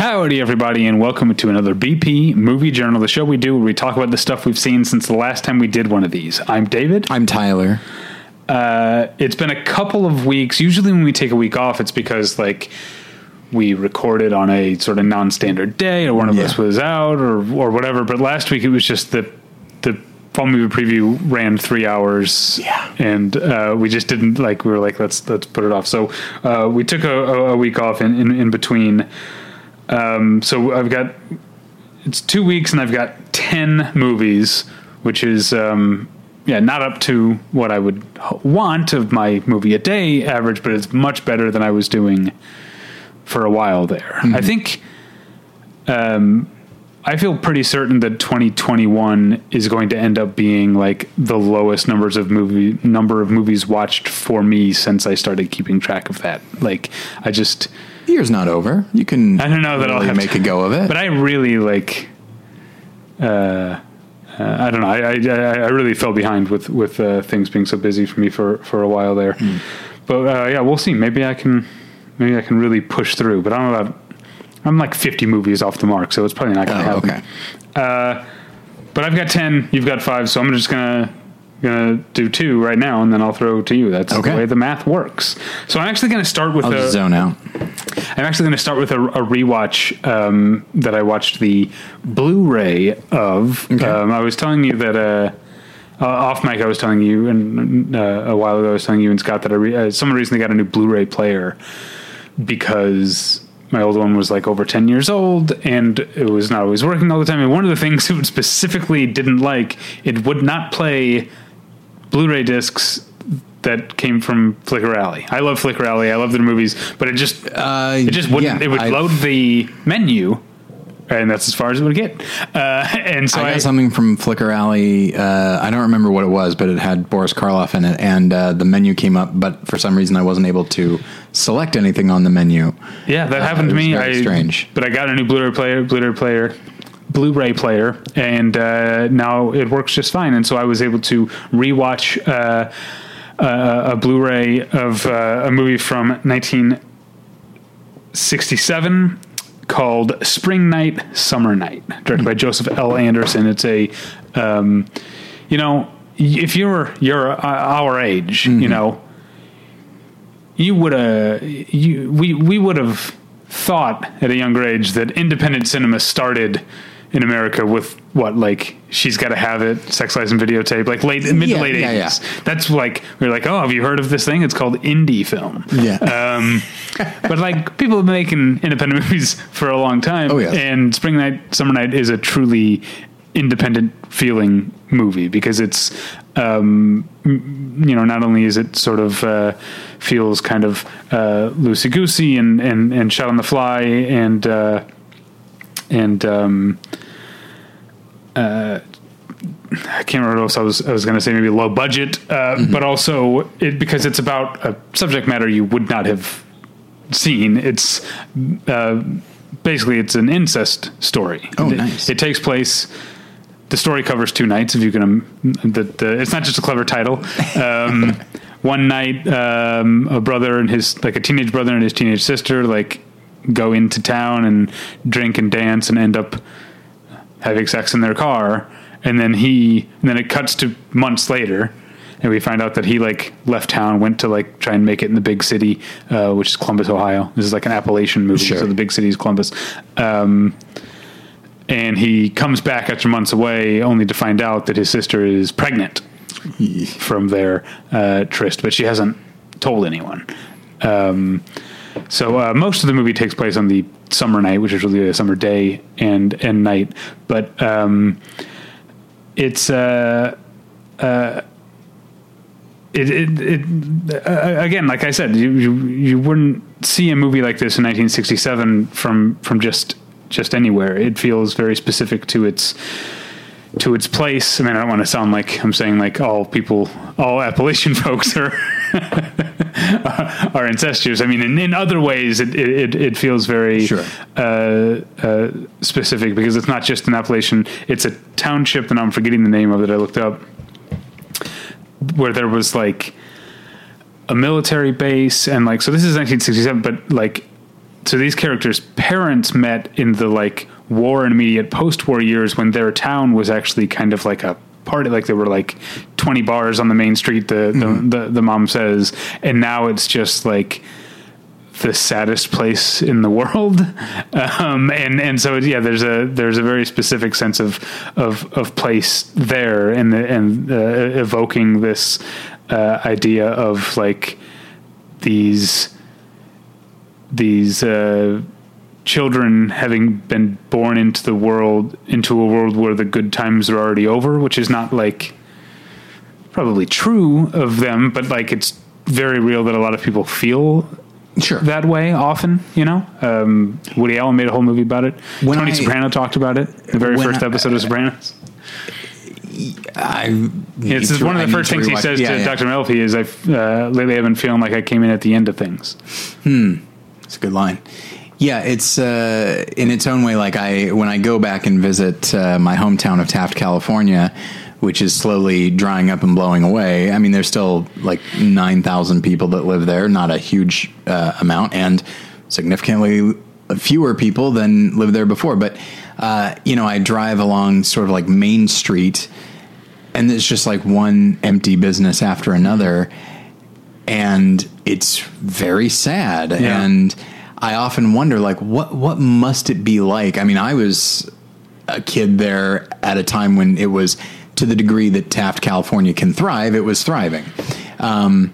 Howdy, everybody, and welcome to another BP Movie Journal, the show we do where we talk about the stuff we've seen since the last time we did one of these. I'm David. I'm Tyler. It's been a couple of weeks. Usually when we take a week off, it's because, like, we recorded on a sort of non-standard day, or one of us was out, or whatever. But last week, it was just the fall movie preview ran 3 hours, and we just didn't, like, we were like, let's put it off. So we took a week off in between. So I've got, it's 2 weeks and I've got 10 movies, which is, not up to what I would want of my movie a day average, but it's much better than I was doing for a while there. Mm-hmm. I think, I feel pretty certain that 2021 is going to end up being like the lowest number of movies watched for me since I started keeping track of that. Like, I just, the year's not over. You can, I don't know that really I'll have make to, a go of it, but I really like, I don't know. I really fell behind with things being so busy for me for a while there, but we'll see. Maybe I can really push through, but I don't know about, I'm like 50 movies off the mark, so it's probably not going to happen. Okay. But I've got 10, you've got 5, so I'm just gonna do 2 right now, and then I'll throw to you. That's okay. The way the math works. So I'm actually going to start with zone out. I'm actually going to start with a rewatch that I watched the Blu-ray of. Okay. I was telling you that off mic, I was telling you, and a while ago I was telling you and Scott that someone recently got a new Blu-ray player because my old one was like over 10 years old and it was not always working all the time. And one of the things it specifically didn't like, it would not play Blu-ray discs that came from Flicker Alley. I love Flicker Alley. I love their movies, but it just wouldn't, it would load the menu and that's as far as it would get. And so I got something from Flicker Alley. I don't remember what it was, but it had Boris Karloff in it and the menu came up, but for some reason I wasn't able to select anything on the menu. Yeah, that happened to me. Strange. But I got a new Blu-ray player, and now it works just fine. And so I was able to rewatch a Blu-ray of a movie from 1967 called Spring Night, Summer Night, directed by Joseph L. Anderson. It's a, if you're our age, you know, we would have thought at a younger age that independent cinema started in America with what, like, She's Gotta Have It, Sex, Lies, and Videotape, like mid to late 80s. Yeah. That's like, we're like, oh, have you heard of this thing? It's called indie film. Yeah. But like, people have been making independent movies for a long time. Oh, yeah. And Spring Night, Summer Night is a truly independent feeling movie because it's, not only is it sort of, feels kind of, loosey goosey and shot on the fly and I can't remember what else I was going to say, maybe low budget, but also because it's about a subject matter you would not have seen. It's, basically, it's an incest story. Oh, nice. It takes place. The story covers 2 nights. If you can, it's not just a clever title. One night, a brother and his, like a teenage brother and his teenage sister, like go into town and drink and dance and end up having sex in their car. And then then it cuts to months later. And we find out that he like left town, went to like try and make it in the big city, which is Columbus, Ohio. This is like an Appalachian movie. Sure. So the big city is Columbus. And he comes back after months away only to find out that his sister is pregnant from their tryst, but she hasn't told anyone. So most of the movie takes place on the summer night, which is really a summer day and night. But it's again, like I said, you wouldn't see a movie like this in 1967 from just anywhere. It feels very specific to its place. I mean, I don't want to sound like I'm saying like all Appalachian folks are incestuous. I mean, in other ways, it feels very specific because it's not just an Appalachian. It's a township, and I'm forgetting the name of it. I looked up where there was like a military base, and like so. This is 1967, but like So these characters' parents met in the like war and immediate post-war years when their town was actually kind of like a party, like there were like 20 bars on the main street, the mom says, and now it's just like the saddest place in the world. And so, yeah, there's a very specific sense of place there, and evoking this idea of like these children having been born into the world, into a world where the good times are already over, which is not like probably true of them, but like, it's very real that a lot of people feel that way often, you know. Woody Allen made a whole movie about it. When Tony Soprano talked about it, the very first episode of Sopranos. It's one of the first things he says to Dr. Melfi is, lately I've been feeling like I came in at the end of things. It's a good line. Yeah, it's in its own way. Like when I go back and visit my hometown of Taft, California, which is slowly drying up and blowing away. I mean, there's still like 9,000 people that live there, not a huge amount, and significantly fewer people than lived there before. But, you know, I drive along sort of like Main Street, and it's just like one empty business after another. And it's very sad. Yeah. And I often wonder, like, what must it be like? I mean, I was a kid there at a time when it was, to the degree that Taft, California can thrive, it was thriving. And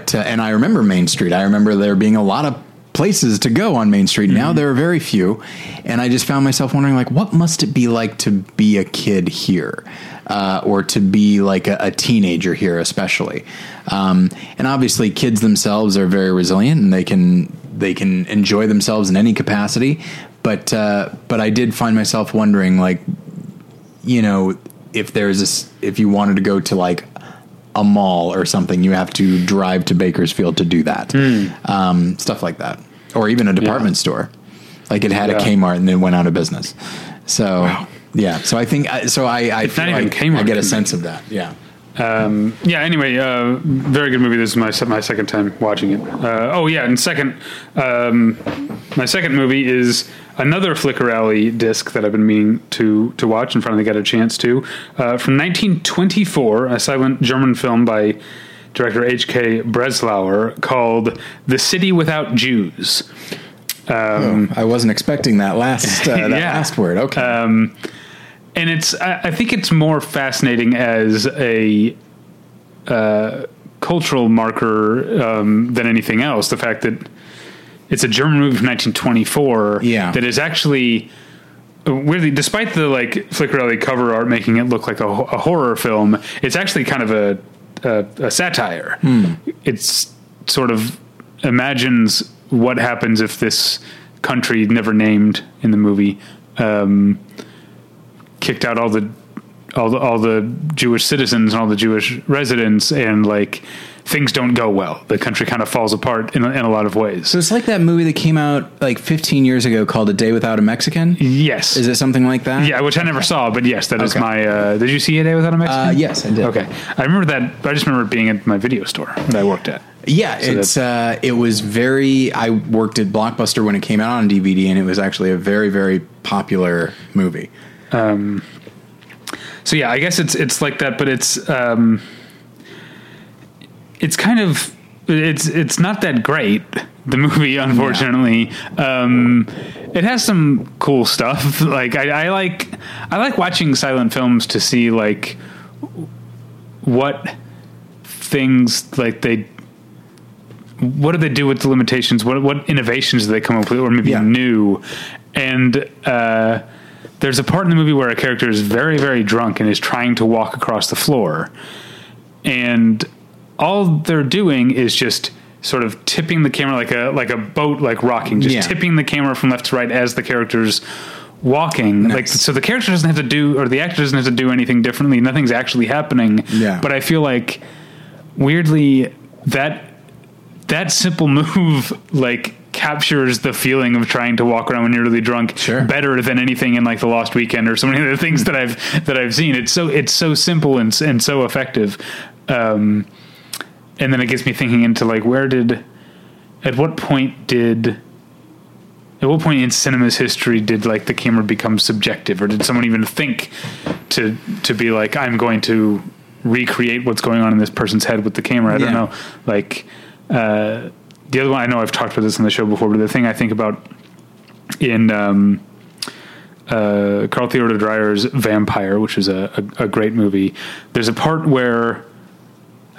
I remember Main Street. I remember there being a lot of places to go on Main Street. Mm-hmm. Now there are very few. And I just found myself wondering, like, what must it be like to be a kid here? Or to be like a teenager here, especially. And obviously kids themselves are very resilient, and they can enjoy themselves in any capacity. But I did find myself wondering, like, you know, if you wanted to go to like a mall or something, you have to drive to Bakersfield to do that. Stuff like that. Or even a department store. Like it had a Kmart and then went out of business. So, So I think, I feel like I get a sense of that. Yeah. Anyway, very good movie. This is my second time watching it. My second movie is another Flicker Alley disc that I've been meaning to watch and finally got a chance to, from 1924, a silent German film by director H.K. Breslauer called The City Without Jews. I wasn't expecting that last word. Okay. And I think it's more fascinating as a cultural marker than anything else. The fact that it's a German movie from 1924 that is actually weirdly, despite the like Flicker Alley cover art making it look like a horror film, it's actually kind of a satire. It's sort of imagines what happens if this country never named in the movie kicked out all the Jewish citizens and all the Jewish residents, and like things don't go well. The country kind of falls apart in a lot of ways. So it's like that movie that came out like 15 years ago called A Day Without a Mexican. Yes. Is it something like that? Yeah. Which I never saw, but yes, that is my, did you see A Day Without a Mexican? Yes, I did. Okay. I remember that. I just remember it being at my video store that I worked at. Yeah. So it was I worked at Blockbuster when it came out on DVD, and it was actually a very, very popular movie. So yeah, I guess it's like that, but it's kind of it's not that great, the movie, unfortunately. Yeah. It has some cool stuff. Like I like watching silent films to see like what things like what do they do with the limitations? What innovations do they come up with, or maybe new? And there's a part in the movie where a character is very, very drunk and is trying to walk across the floor, and all they're doing is just sort of tipping the camera like a boat, like rocking, just tipping the camera from left to right as the character's walking. Nice. Like, so the character doesn't have to do, or the actor doesn't have to do anything differently. Nothing's actually happening. Yeah. But I feel like weirdly that simple move, like, captures the feeling of trying to walk around when you're really drunk better than anything in like The Lost Weekend or so many other things that I've seen. It's so simple and so effective. And then it gets me thinking into like, at what point did At what point in cinema's history did like the camera become subjective, or did someone even think to be like, I'm going to recreate what's going on in this person's head with the camera? I don't know. Like the other one, I know I've talked about this on the show before, but the thing I think about in Carl Theodor Dreyer's Vampire, which is a great movie, there's a part where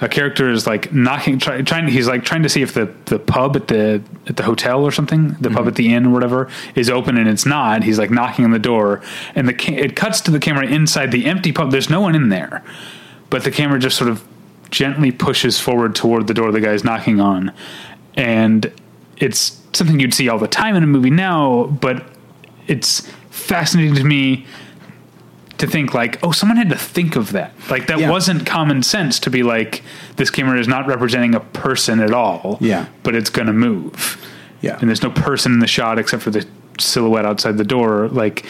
a character is like trying. He's like trying to see if the pub at the hotel or something, the pub at the inn or whatever, is open, and it's not. He's like knocking on the door, and it cuts to the camera inside the empty pub. There's no one in there, but the camera just sort of gently pushes forward toward the door the guy's knocking on, and it's something you'd see all the time in a movie now. But it's fascinating to me to think like, oh, someone had to think of that. Like that wasn't common sense to be like, this camera is not representing a person at all. Yeah. But it's going to move. Yeah. And there's no person in the shot except for the silhouette outside the door. Like,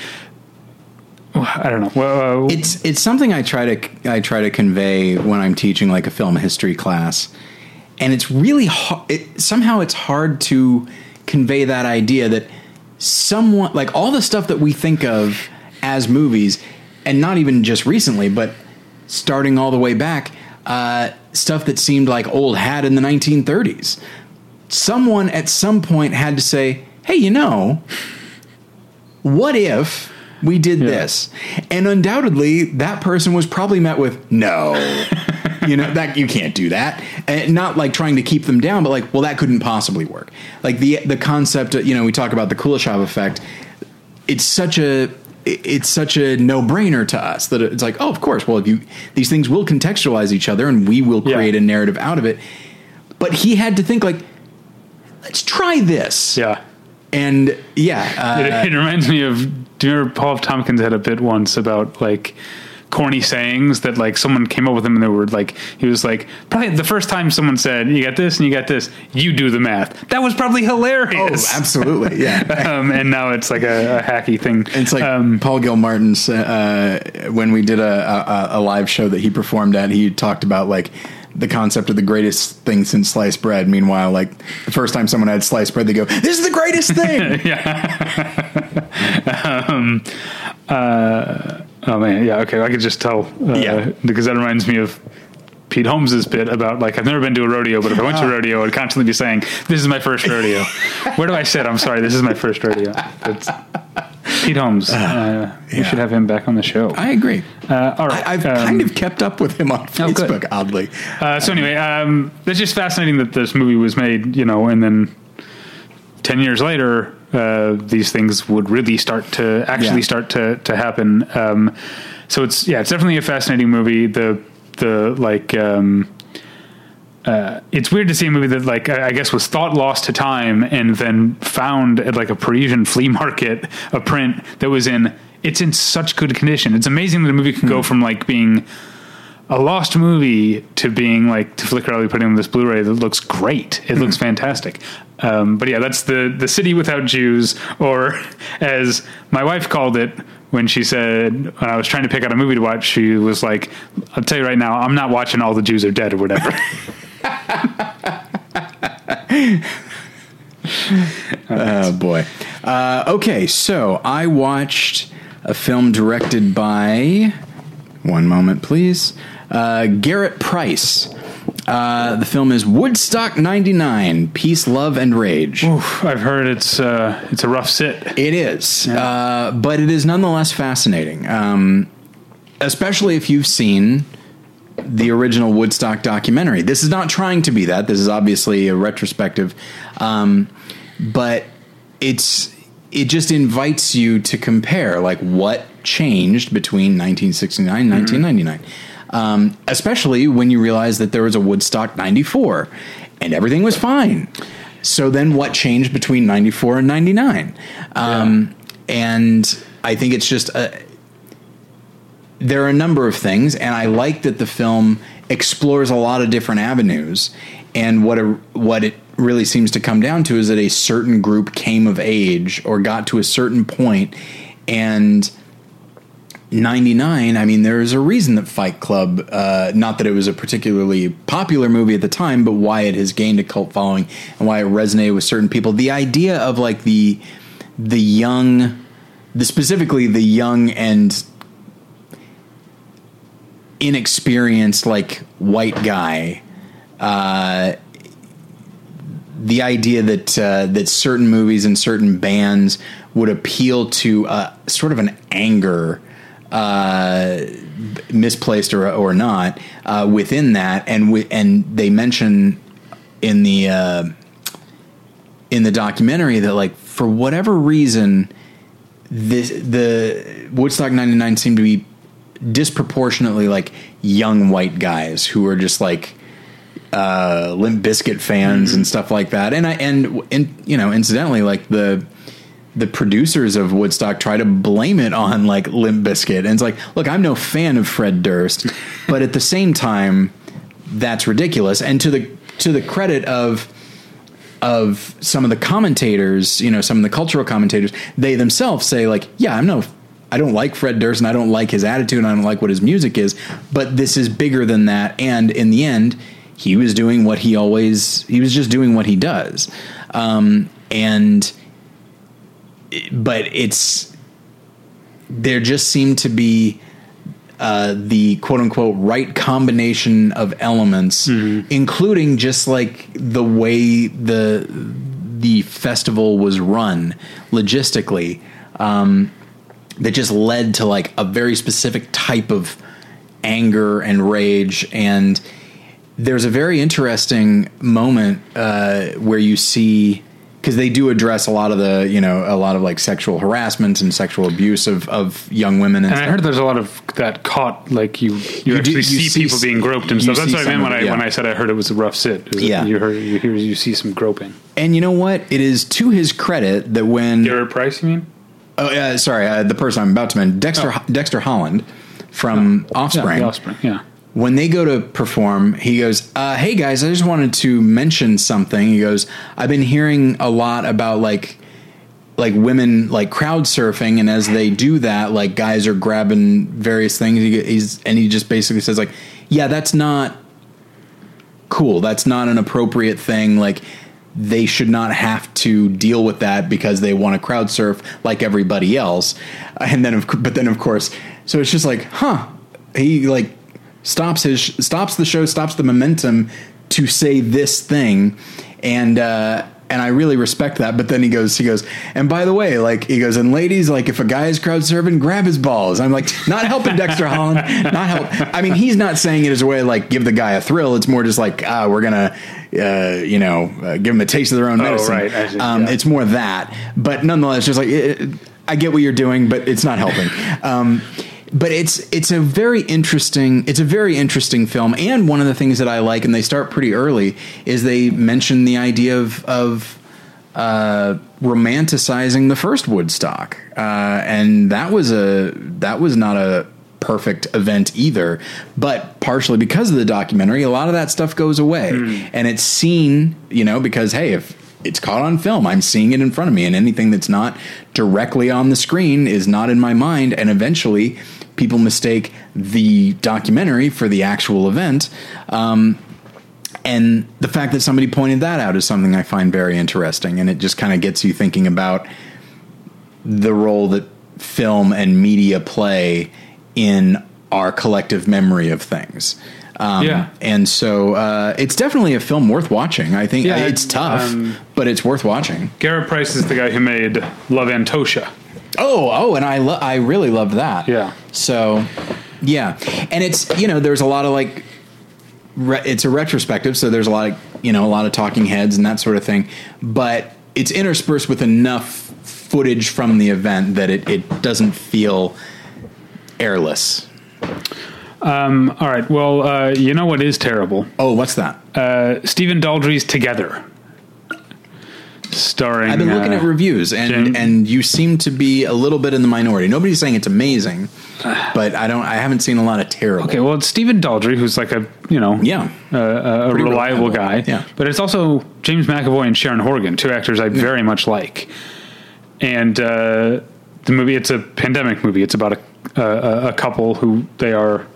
I don't know. Whoa. It's something I try to convey when I'm teaching like a film history class. And it's really hard. Somehow it's hard to convey that idea that someone, like all the stuff that we think of as movies, and not even just recently, but starting all the way back, stuff that seemed like old hat in the 1930s. Someone at some point had to say, hey, you know, what if we did this? And undoubtedly, that person was probably met with, no, you know, that you can't do that. And not like trying to keep them down, but like, well, that couldn't possibly work. Like the concept, you know, we talk about the Kuleshov effect. It's such a no-brainer to us that it's like, oh, of course. Well, if these things will contextualize each other, and we will create a narrative out of it. But he had to think like, let's try this. Yeah. And it reminds me of, do you remember Paul F. Tompkins had a bit once about like corny sayings that like someone came up with him, and they were like, he was like, probably the first time someone said, you got this and you got this, you do the math. That was probably hilarious. Oh, absolutely. Yeah. And now it's like a hacky thing. It's like Paul Gilmartin's when we did a live show that he performed at, he talked about like the concept of the greatest thing since sliced bread. Meanwhile, like the first time someone had sliced bread, they go, this is the greatest thing. Yeah. Oh man, yeah, okay, I could just tell, because that reminds me of Pete Holmes's bit about like, I've never been to a rodeo, but if I went to a rodeo, I'd constantly be saying, this is my first rodeo. Where do I sit? I'm sorry, this is my first rodeo. It's Pete Holmes. We should have him back on the show. I agree. All right, I've kind of kept up with him on Facebook, oddly. So anyway, it's just fascinating that this movie was made, you know, and then 10 years later, these things would really start to happen. So it's definitely a fascinating movie. It's weird to see a movie that like, I guess was thought lost to time and then found at like a Parisian flea market, a print that was in such good condition. It's amazing that a movie could go from like being a lost movie to being like, to Flicker Alley putting on this Blu-ray that looks great. It looks fantastic. But yeah, that's the City Without Jews, or as my wife called it when she said, when I was trying to pick out a movie to watch, she was like, I'll tell you right now, I'm not watching All the Jews Are Dead or whatever. Oh boy. Okay. So I watched a film directed by, one moment, please, Garrett Price. The film is Woodstock 99, Peace, Love, and Rage. Oof, I've heard it's a rough sit. It is, yeah. But it is nonetheless fascinating, especially if you've seen the original Woodstock documentary. This is not trying to be that. This is obviously a retrospective, but it just invites you to compare, like, what changed between 1969 and 1999. Especially when you realize that there was a Woodstock 94 and everything was fine. So then what changed between 94 and 99? And I think it's just, there are a number of things, and I like that the film explores a lot of different avenues, and what it really seems to come down to is that a certain group came of age or got to a certain point, and 99, I mean, there is a reason that Fight Club, not that it was a particularly popular movie at the time, but why it has gained a cult following and why it resonated with certain people. The idea of like the the young, specifically the young and inexperienced, like, white guy, the idea that that certain movies and certain bands would appeal to sort of an anger, misplaced or not, within that, and they mention in the documentary that, like, for whatever reason, the Woodstock '99 seemed to be disproportionately, like, young white guys who are just like Limp Bizkit fans and stuff like that. And you know, incidentally, like, the producers of Woodstock try to blame it on, like, Limp Bizkit. And it's like, look, I'm no fan of Fred Durst, but at the same time, that's ridiculous. And to the credit of some of the commentators, you know, some of the cultural commentators, they themselves say, like, yeah, I don't like Fred Durst, and I don't like his attitude, and I don't like what his music is, but this is bigger than that. And in the end, he was doing what he was just doing what he does. But there just seemed to be the quote unquote right combination of elements, including just, like, the way the festival was run logistically, that just led to, like, a very specific type of anger and rage. And there's a very interesting moment where you see, because they do address a lot of the, you know, a lot of, like, sexual harassment and sexual abuse of young women. And I heard there's a lot of that caught, like, you see people being groped and stuff. That's what I meant when I said I heard it was a rough sit. You see some groping. And you know what? It is to his credit that when... Garrett Price, you mean? Oh, sorry. The person I'm about to mention, Dexter Holland from Offspring. Yeah, Offspring, yeah. When they go to perform, he goes, hey, guys, I just wanted to mention something. He goes, I've been hearing a lot about, like women, like, crowd surfing. And as they do that, like, guys are grabbing various things. He just basically says, like, yeah, that's not cool. That's not an appropriate thing. Like, they should not have to deal with that because they want to crowd surf like everybody else. And then, of course, so it's just like, huh, he, like, stops the show, stops the momentum to say this thing. And I really respect that. But then he goes, and by the way, like, he goes, and ladies, like, if a guy is crowd surfing, grab his balls. I'm like, not helping Dexter Holland, not help. I mean, he's not saying it as a way, like, give the guy a thrill. It's more just like, we're going to, you know, give him a taste of their own medicine. Right. I see, yeah. It's more that, but nonetheless, just like, I get what you're doing, but it's not helping. But it's a very interesting film. And one of the things that I like, and they start pretty early, is they mention the idea of romanticizing the first Woodstock. And that was not a perfect event either, but partially because of the documentary, a lot of that stuff goes away and it's seen, you know, because, hey, if it's caught on film, I'm seeing it in front of me, and anything that's not directly on the screen is not in my mind. And eventually people mistake the documentary for the actual event. And the fact that somebody pointed that out is something I find very interesting. And it just kind of gets you thinking about the role that film and media play in our collective memory of things. And so it's definitely a film worth watching. I think it's tough, but it's worth watching. Garrett Price is the guy who made Love, Antosha. Oh, and I really loved that. Yeah. So, yeah. And it's, you know, there's a lot of, like, it's a retrospective, so there's a lot of talking heads and that sort of thing. But it's interspersed with enough footage from the event that it doesn't feel airless. All right. Well, you know what is terrible? Oh, what's that? Stephen Daldry's Together, starring. I've been looking at reviews, and you seem to be a little bit in the minority. Nobody's saying it's amazing, but I haven't seen a lot of terrible. Okay. Well, it's Stephen Daldry, who's like a reliable guy. Yeah. But it's also James McAvoy and Sharon Horgan, two actors I very much like. And the movie, it's a pandemic movie. It's about a couple who they are.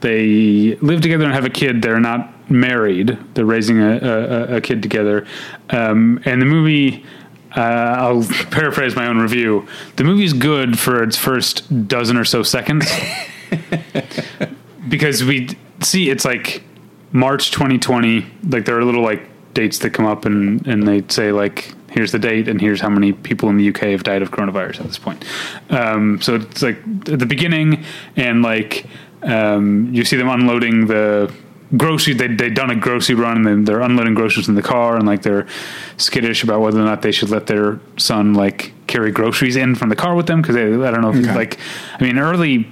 They live together and have a kid. They're not married. They're raising a kid together. And the movie, I'll paraphrase my own review. The movie's good for its first dozen or so seconds. Because we see it's like March 2020. Like there are little like dates that come up and they say like, here's the date and here's how many people in the UK have died of coronavirus at this point. So it's like at the beginning and like you see them unloading the grocery. They've done a grocery run and then they're unloading groceries in the car and like they're skittish about whether or not they should let their son like carry groceries in from the car with them. Cause they, I don't know if okay. like, I mean, early,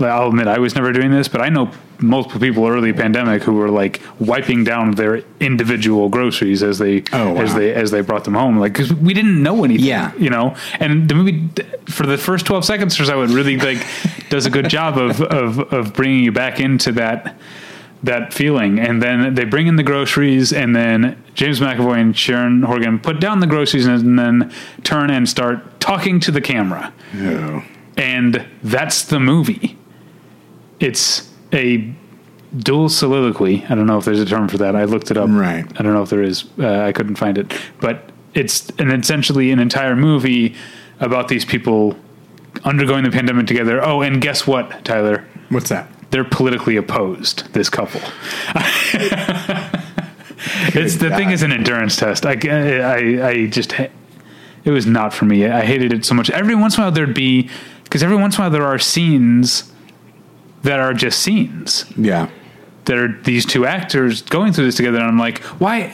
I'll admit I was never doing this, but I know multiple people early pandemic who were like wiping down their individual groceries as they, oh, wow. as they brought them home. Like, cause we didn't know anything, yeah. you know? And the movie for the first 12 seconds or so, it really like does a good job of bringing you back into that feeling. And then they bring in the groceries and then James McAvoy and Sharon Horgan put down the groceries and then turn and start talking to the camera. Yeah. And that's the movie. It's a dual soliloquy. I don't know if there's a term for that. I looked it up. Right. I don't know if there is. I couldn't find it. But it's essentially an entire movie about these people undergoing the pandemic together. Oh, and guess what, Tyler? What's that? They're politically opposed, this couple. It's the thing is an endurance test. I just, it was not for me. I hated it so much. Every once in a while there'd be, because every once in a while there are scenes that are just scenes. Yeah. That are these two actors going through this together. And I'm like, why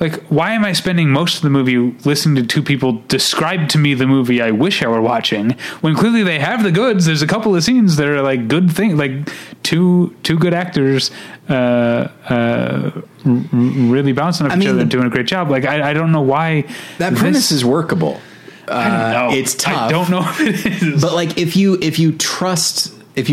am I spending most of the movie listening to two people describe to me the movie I wish I were watching when clearly they have the goods? There's a couple of scenes that are like good things, like two good actors really bouncing off each other and doing a great job. Like, I don't know why that premise is workable. I don't know. It's tough. I don't know if it is. But like, if you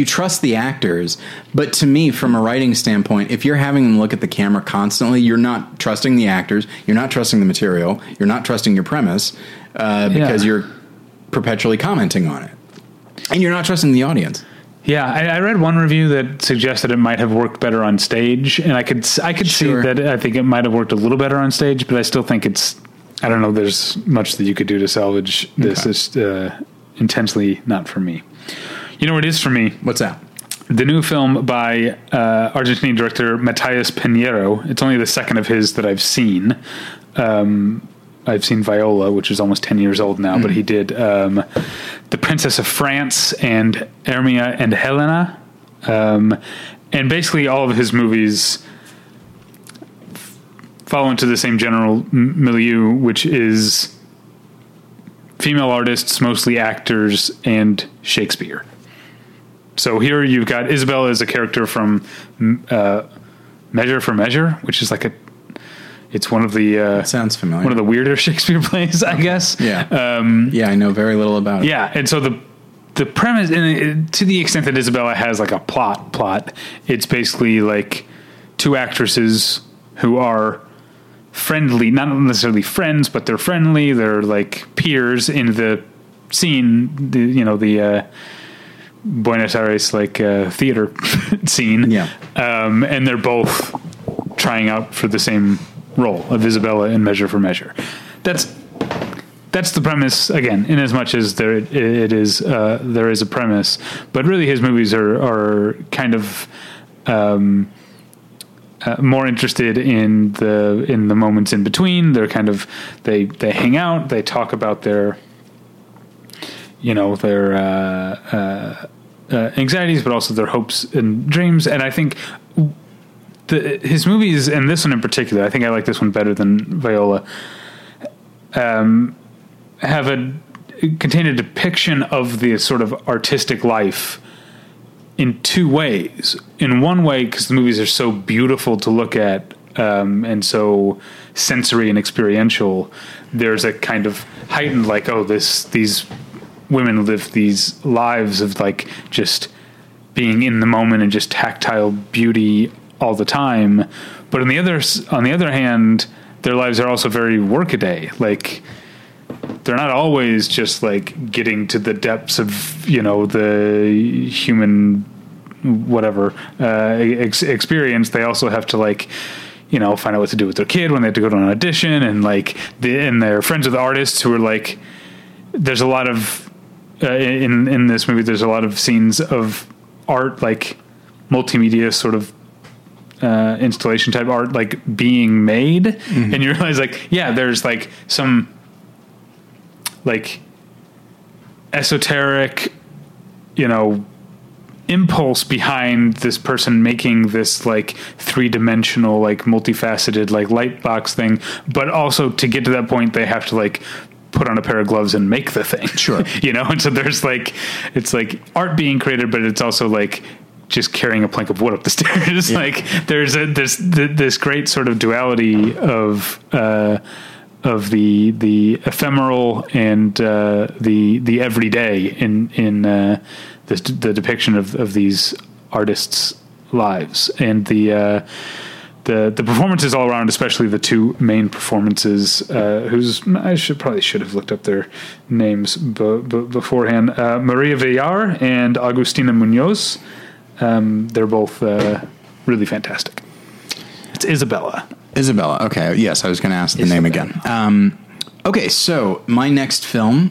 trust the actors, but to me, from a writing standpoint, if you're having them look at the camera constantly, you're not trusting the actors, you're not trusting the material, you're not trusting your premise, because you're perpetually commenting on it. And you're not trusting the audience. Yeah, I read one review that suggested it might have worked better on stage, and I could sure. see that. I think it might have worked a little better on stage, but I still think it's, I don't know, there's much that you could do to salvage this. Okay. It's intensely not for me. You know what it is for me? What's that? The new film by Argentine director Matias Pinheiro. It's only the second of his that I've seen. I've seen Viola, which is almost 10 years old now, but he did The Princess of France and Hermia and Helena. And basically all of his movies fall into the same general milieu, which is female artists, mostly actors, and Shakespeare. So here you've got Isabella as a character from Measure for Measure, which is like it's one of the sounds familiar. One of the weirder Shakespeare plays, I guess. Yeah, I know very little about it. Yeah, and so the premise, and to the extent that Isabella has like a plot, it's basically like two actresses who are friendly, not necessarily friends, but they're friendly. They're like peers in the scene, Buenos Aires, like theater scene. Yeah. And they're both trying out for the same role of Isabella in Measure for Measure. That's the premise again, in as much as there is a premise, but really his movies are kind of, more interested in the moments in between. They're kind of, they hang out, they talk about their, their anxieties, but also their hopes and dreams. And I think his movies, and this one in particular, I think I like this one better than Viola, contain a depiction of the sort of artistic life in two ways. In one way, because the movies are so beautiful to look at, and so sensory and experiential, there's a kind of heightened, like, oh, these women live these lives of like just being in the moment and just tactile beauty all the time. But on the other hand, their lives are also very workaday. Like they're not always just like getting to the depths of, the human whatever experience, they also have to, like, you know, find out what to do with their kid when they have to go to an audition, and like and they're friends of the artists who are like, there's a lot of in this movie, there's a lot of scenes of art, like multimedia sort of installation type art, like being made, mm-hmm. and you realize, like, yeah, there's like some like esoteric, you know, impulse behind this person making this like three-dimensional, like multifaceted, like light box thing. But also to get to that point, they have to like put on a pair of gloves and make the thing. Sure. You know? And so there's like, it's like art being created, but it's also like just carrying a plank of wood up the stairs. Yeah. Like there's this great sort of duality of the ephemeral and the everyday in the depiction of these artists' lives, and the performances all around, especially the two main performances, I should have looked up their names beforehand. Maria Villar and Agustina Munoz. They're both really fantastic. It's Isabella. Okay. Yes. I was going to ask the name again. Okay. So my next film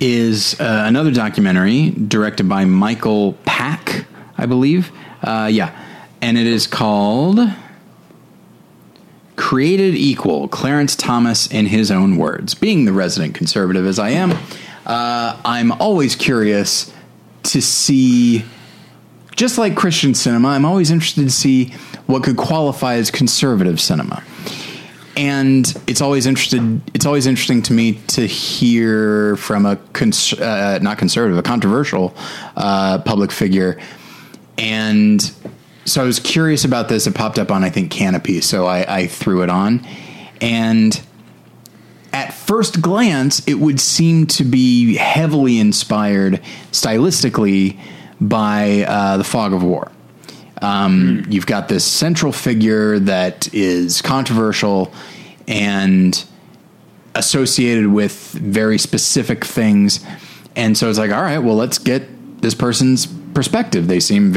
is another documentary directed by Michael Pack, I believe. Yeah. And it is called Created Equal, Clarence Thomas in His Own Words. Being the resident conservative as I am, I'm always curious to see, just like Christian cinema, I'm always interested to see what could qualify as conservative cinema. And it's always interesting to me to hear from a controversial public figure. And so I was curious about this. It popped up on, I think, Canopy, so I threw it on. And at first glance, it would seem to be heavily inspired stylistically by The Fog of War. You've got this central figure that is controversial and associated with very specific things. And so it's like, all right, well, let's get this person's perspective. They seem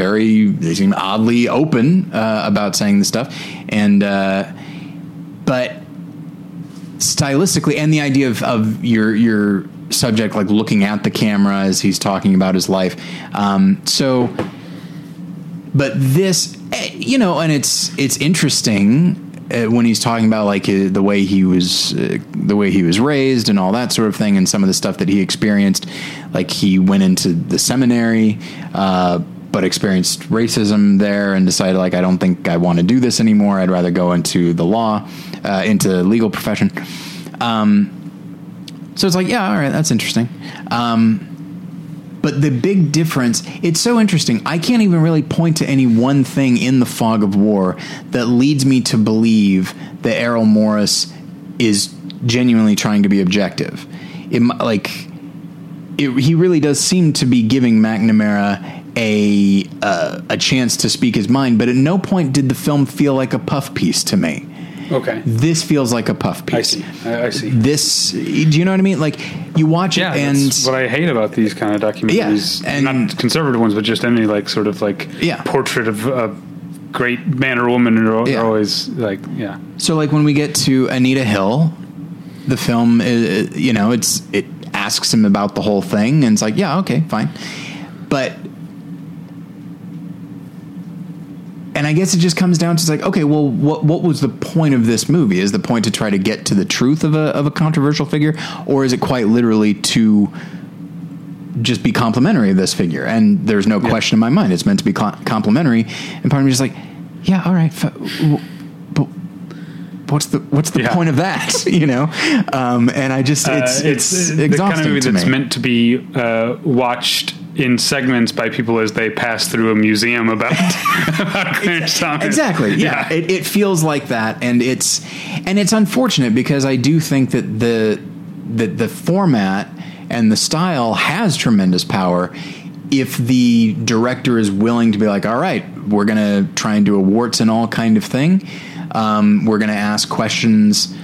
oddly open about saying this stuff. And, but stylistically, and the idea of your subject, like looking at the camera as he's talking about his life. But this, you know, and it's interesting when he's talking about like the way he was raised and all that sort of thing, and some of the stuff that he experienced. Like he went into the seminary, but experienced racism there and decided, like, I don't think I want to do this anymore. I'd rather go into the law, into the legal profession. So it's like, yeah, all right, that's interesting. But the big difference, it's so interesting. I can't even really point to any one thing in The Fog of War that leads me to believe that Errol Morris is genuinely trying to be objective. He really does seem to be giving McNamara a chance to speak his mind, but at no point did the film feel like a puff piece to me. Okay. This feels like a puff piece. I see. This, do you know what I mean? Like, you watch it and... That's what I hate about these kind of documentaries. Yeah, and not conservative ones, but just any, like, sort of, like, portrait of a great man or woman, and they're always, like, yeah. So, like, when we get to Anita Hill, the film, you know, it asks him about the whole thing, and it's like, yeah, okay, fine. But... And I guess it just comes down to, it's like, okay, well, what was the point of this movie? Is the point to try to get to the truth of a controversial figure, or is it quite literally to just be complimentary of this figure? And there's no question in my mind it's meant to be complimentary. And part of me is like, yeah, all right, but what's the point of that? You know, and I just it's exhausting. The kind of movie that's meant to be watched in segments by people as they pass through a museum about Clarence Thomas. Exactly. Yeah. It feels like that. And it's unfortunate, because I do think that the format and the style has tremendous power. If the director is willing to be like, all right, we're going to try and do a warts and all kind of thing. We're going to ask questions.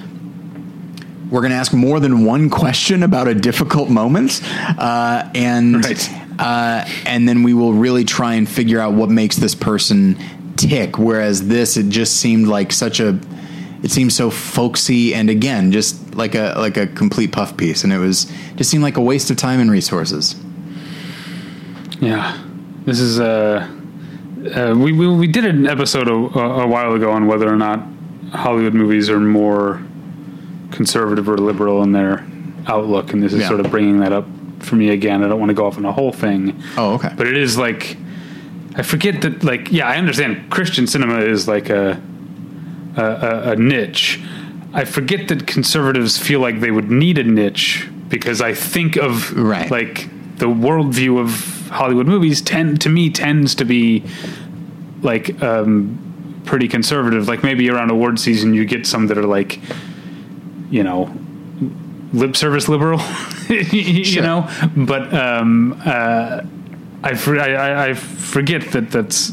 We're going to ask more than one question about a difficult moment. And, And then we will really try and figure out what makes this person tick. Whereas this, it just seemed like such a, it seemed so folksy, and again, just like a complete puff piece. And it was just seemed like a waste of time and resources. Yeah, this is we did an episode a while ago on whether or not Hollywood movies are more conservative or liberal in their outlook, and this is sort of bringing that up for me again. I don't want to go off on a whole thing. Oh, okay. But it is like, I forget that, like, yeah, I understand Christian cinema is like a niche. I forget that conservatives feel like they would need a niche, because I think of like the worldview of Hollywood movies tends to be like pretty conservative. Like maybe around award season you get some that are like, you know, lip service liberal, you know, but I forget that that's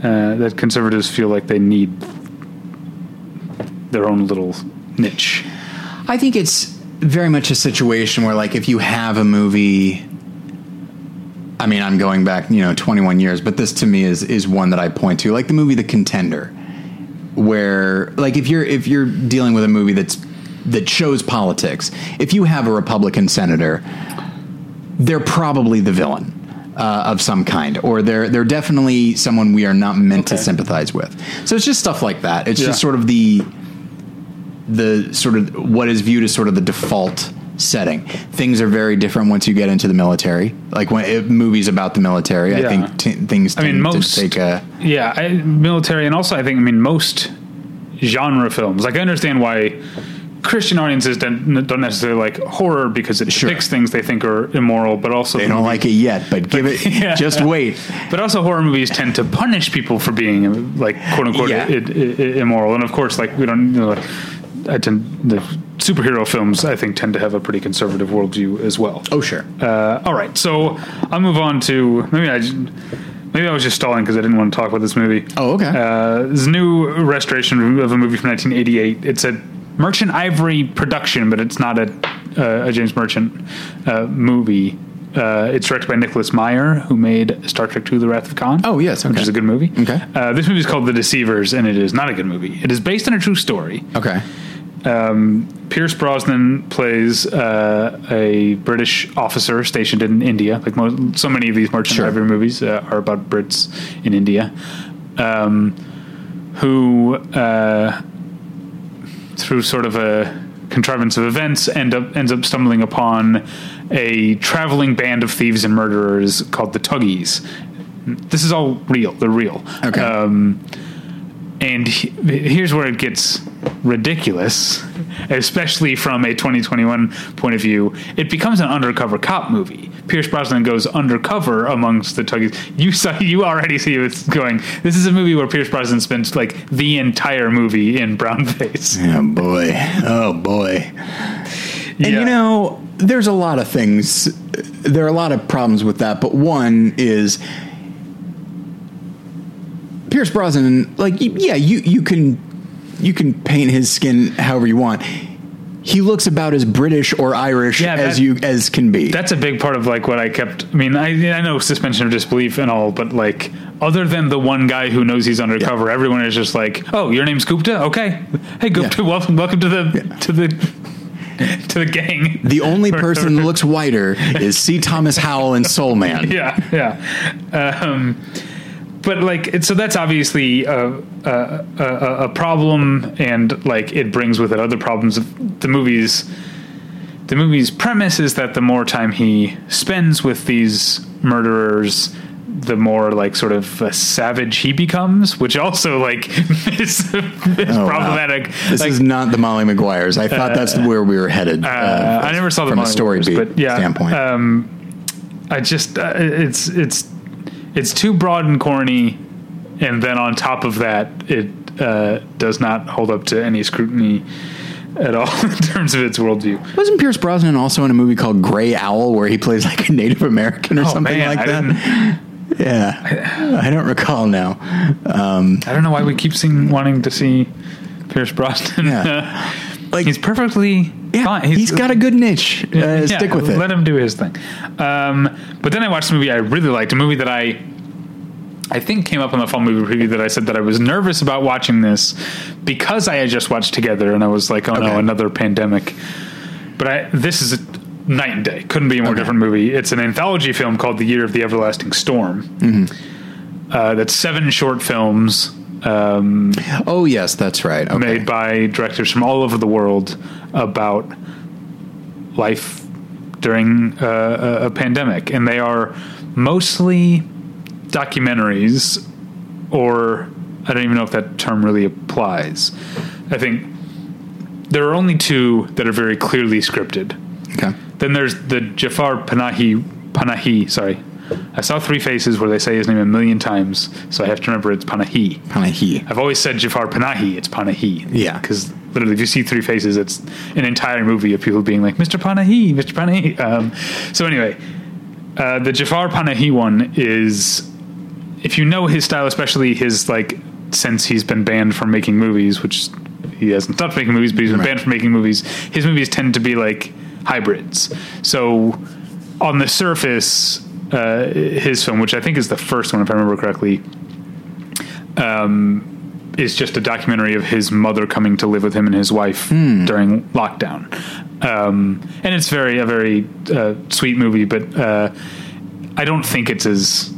that conservatives feel like they need their own little niche. I think it's very much a situation where, like, if you have a movie, I mean, I'm going back, you know, 21 years, but this to me is one that I point to, like the movie The Contender, where, like, if you're dealing with a movie that shows politics, if you have a Republican senator, they're probably the villain of some kind, or they're definitely someone we are not meant to sympathize with. So it's just stuff like that. It's just sort of the sort of what is viewed as sort of the default setting. Things are very different once you get into the military. Like when movies about the military, I think things tend to take a military, and also I think most genre films. Like I understand why Christian audiences don't necessarily like horror, because it depicts things they think are immoral, but also they don't like it yet. But give it just wait. But also horror movies tend to punish people for being like quote unquote immoral, and of course like we don't. You know, like, the superhero films, I think, tend to have a pretty conservative worldview as well. Oh, sure. All right. So I'll move on to maybe I was just stalling because I didn't want to talk about this movie. Oh, okay. This new restoration of a movie from 1988. It's a Merchant Ivory production, but it's not a James Merchant movie. It's directed by Nicholas Meyer, who made Star Trek II: The Wrath of Khan. Oh, yes. Okay. Which is a good movie. Okay. This movie is called The Deceivers, and it is not a good movie. It is based on a true story. Okay. Pierce Brosnan plays a British officer stationed in India. Like so many of these Merchant Ivory movies are about Brits in India, who through sort of a contrivance of events ends up stumbling upon a traveling band of thieves and murderers called the Tuggies. This is all real. They're real. Okay. And here's where it gets ridiculous, especially from a 2021 point of view. It becomes an undercover cop movie. Pierce Brosnan goes undercover amongst the Tuggies. You already see it's going. This is a movie where Pierce Brosnan spends like the entire movie in brownface. Oh boy. And you know, there's a lot of things. There are a lot of problems with that, but one is, Pierce Brosnan, like, you can paint his skin however you want. He looks about as British or Irish as can be. That's a big part of like what I kept. I mean, I know suspension of disbelief and all, but like other than the one guy who knows he's undercover, everyone is just like, "Oh, your name's Gupta? Okay, hey Gupta, welcome to the to the gang." The only person that looks whiter is C. Thomas Howell in Soul Man. Yeah. But like, so that's obviously a problem, and like it brings with it other problems. The movie's premise is that the more time he spends with these murderers, the more like sort of a savage he becomes, which also like is problematic. Wow. This is not the Molly Maguires. I thought that's where we were headed. I never saw the Molly Maguires, but standpoint. I just it's too broad and corny, and then on top of that, it does not hold up to any scrutiny at all in terms of its worldview. Wasn't Pierce Brosnan also in a movie called Grey Owl, where he plays like a Native American or something like that? Yeah, I don't recall now. I don't know why we keep wanting to see Pierce Brosnan. Like, he's perfectly fine. He's got a good niche. Stick with it. Let him do his thing. But then I watched a movie I really liked, a movie that I think came up on the fall movie preview that I said that I was nervous about watching this because I had just watched Together, and I was like, no, another pandemic. But this is a night and day. Couldn't be a more different movie. It's an anthology film called The Year of the Everlasting Storm. Mm-hmm. That's 7 short films. Oh, yes, that's right. Okay. Made by directors from all over the world about life during a pandemic. And they are mostly documentaries, or I don't even know if that term really applies. I think there are only 2 that are very clearly scripted. Okay. Then there's the Jafar Panahi, sorry. I saw Three Faces where they say his name a million times, so I have to remember it's Panahi. Panahi. I've always said Jafar Panahi, it's Panahi. Yeah. Because literally if you see Three Faces, it's an entire movie of people being like, Mr. Panahi, Mr. Panahi. So anyway, the Jafar Panahi one is, if you know his style, especially his, like, since he's been banned from making movies, which he hasn't stopped making movies, but he's been banned from making movies, his movies tend to be, like, hybrids. So on the surface, his film, which I think is the first one, if I remember correctly, is just a documentary of his mother coming to live with him and his wife during lockdown. And it's a very sweet movie, but I don't think it's as...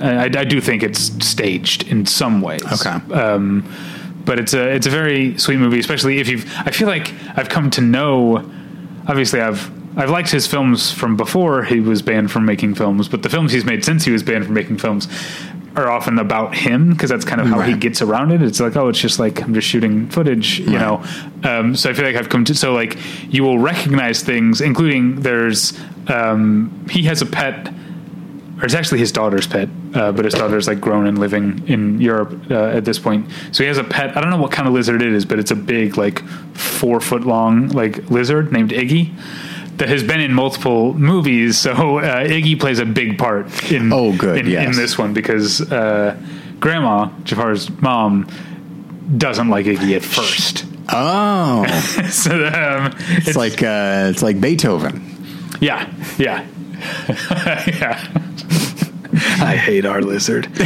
I do think it's staged in some ways. Okay. But it's a very sweet movie, especially if you've... I feel like I've come to know... Obviously, I've liked his films from before he was banned from making films, but the films he's made since he was banned from making films are often about him, because that's kind of how he gets around it. It's like, it's just like, I'm just shooting footage, you know? So I feel like I've come to... So, like, you will recognize things, including there's... he has a pet... Or it's actually his daughter's pet, but his daughter's like grown and living in Europe at this point. So he has a pet. I don't know what kind of lizard it is, but it's a big, like 4 foot long, like lizard named Iggy that has been in multiple movies. So Iggy plays a big part in this one, because Grandma, Jafar's mom, doesn't like Iggy at first. Oh, so it's like Beethoven. Yeah, yeah. Yeah. I hate our lizard. So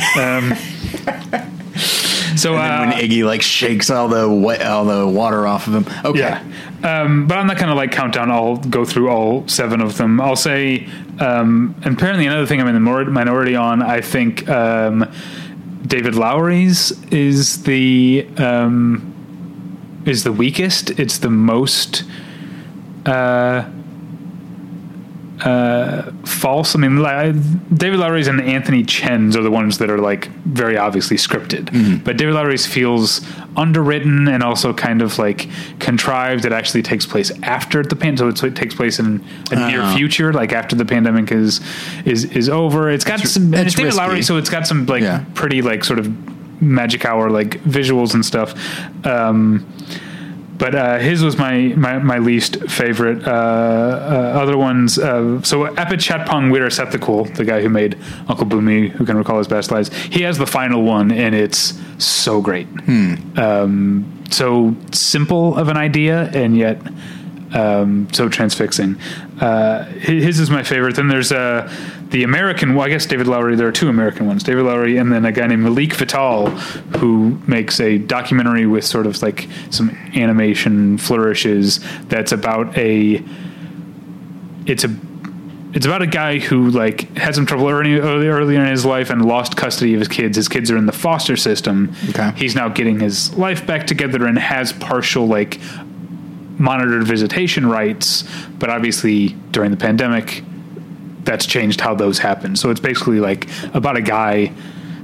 and when Iggy like shakes all the water off of him. Okay. Yeah. But I'm not gonna like count down. I'll go through all 7 of them. I'll say apparently another thing I'm in the minority on. I think David Lowery's is the weakest. It's the most false. I mean, David Lowery's and Anthony Chen's are the ones that are like very obviously scripted, but David Lowery's feels underwritten and also kind of like contrived. It actually takes place after the pandemic, so it takes place in a near future, like after the pandemic is over. It's got it's David Lowery, so it's got some like pretty like sort of magic hour like visuals and stuff. But his was my least favorite. Other ones, so Epichatpong Wirasathakul, the guy who made Uncle Boomy, who can recall his best lies, he has the final one, and it's so great. So simple of an idea, and yet so transfixing. His is my favorite. Then there's the American, well, I guess David Lowery, there are 2 American ones, David Lowery and then a guy named Malik Vital, who makes a documentary with sort of like some animation flourishes that's about a guy who like had some trouble earlier in his life and lost custody of his kids. His kids are in the foster system. Okay. He's now getting his life back together and has partial like monitored visitation rights, but obviously during the pandemic that's changed how those happen. So it's basically like about a guy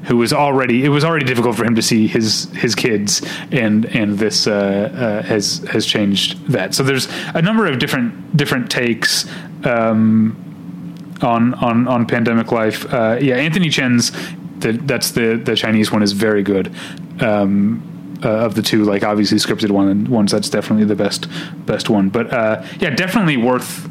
who was already difficult for him to see his kids, and this has changed that. So there's a number of different takes on pandemic life. Anthony Chen's that's the Chinese one is very good. Of the 2, like obviously scripted ones, that's definitely the best one. But definitely worth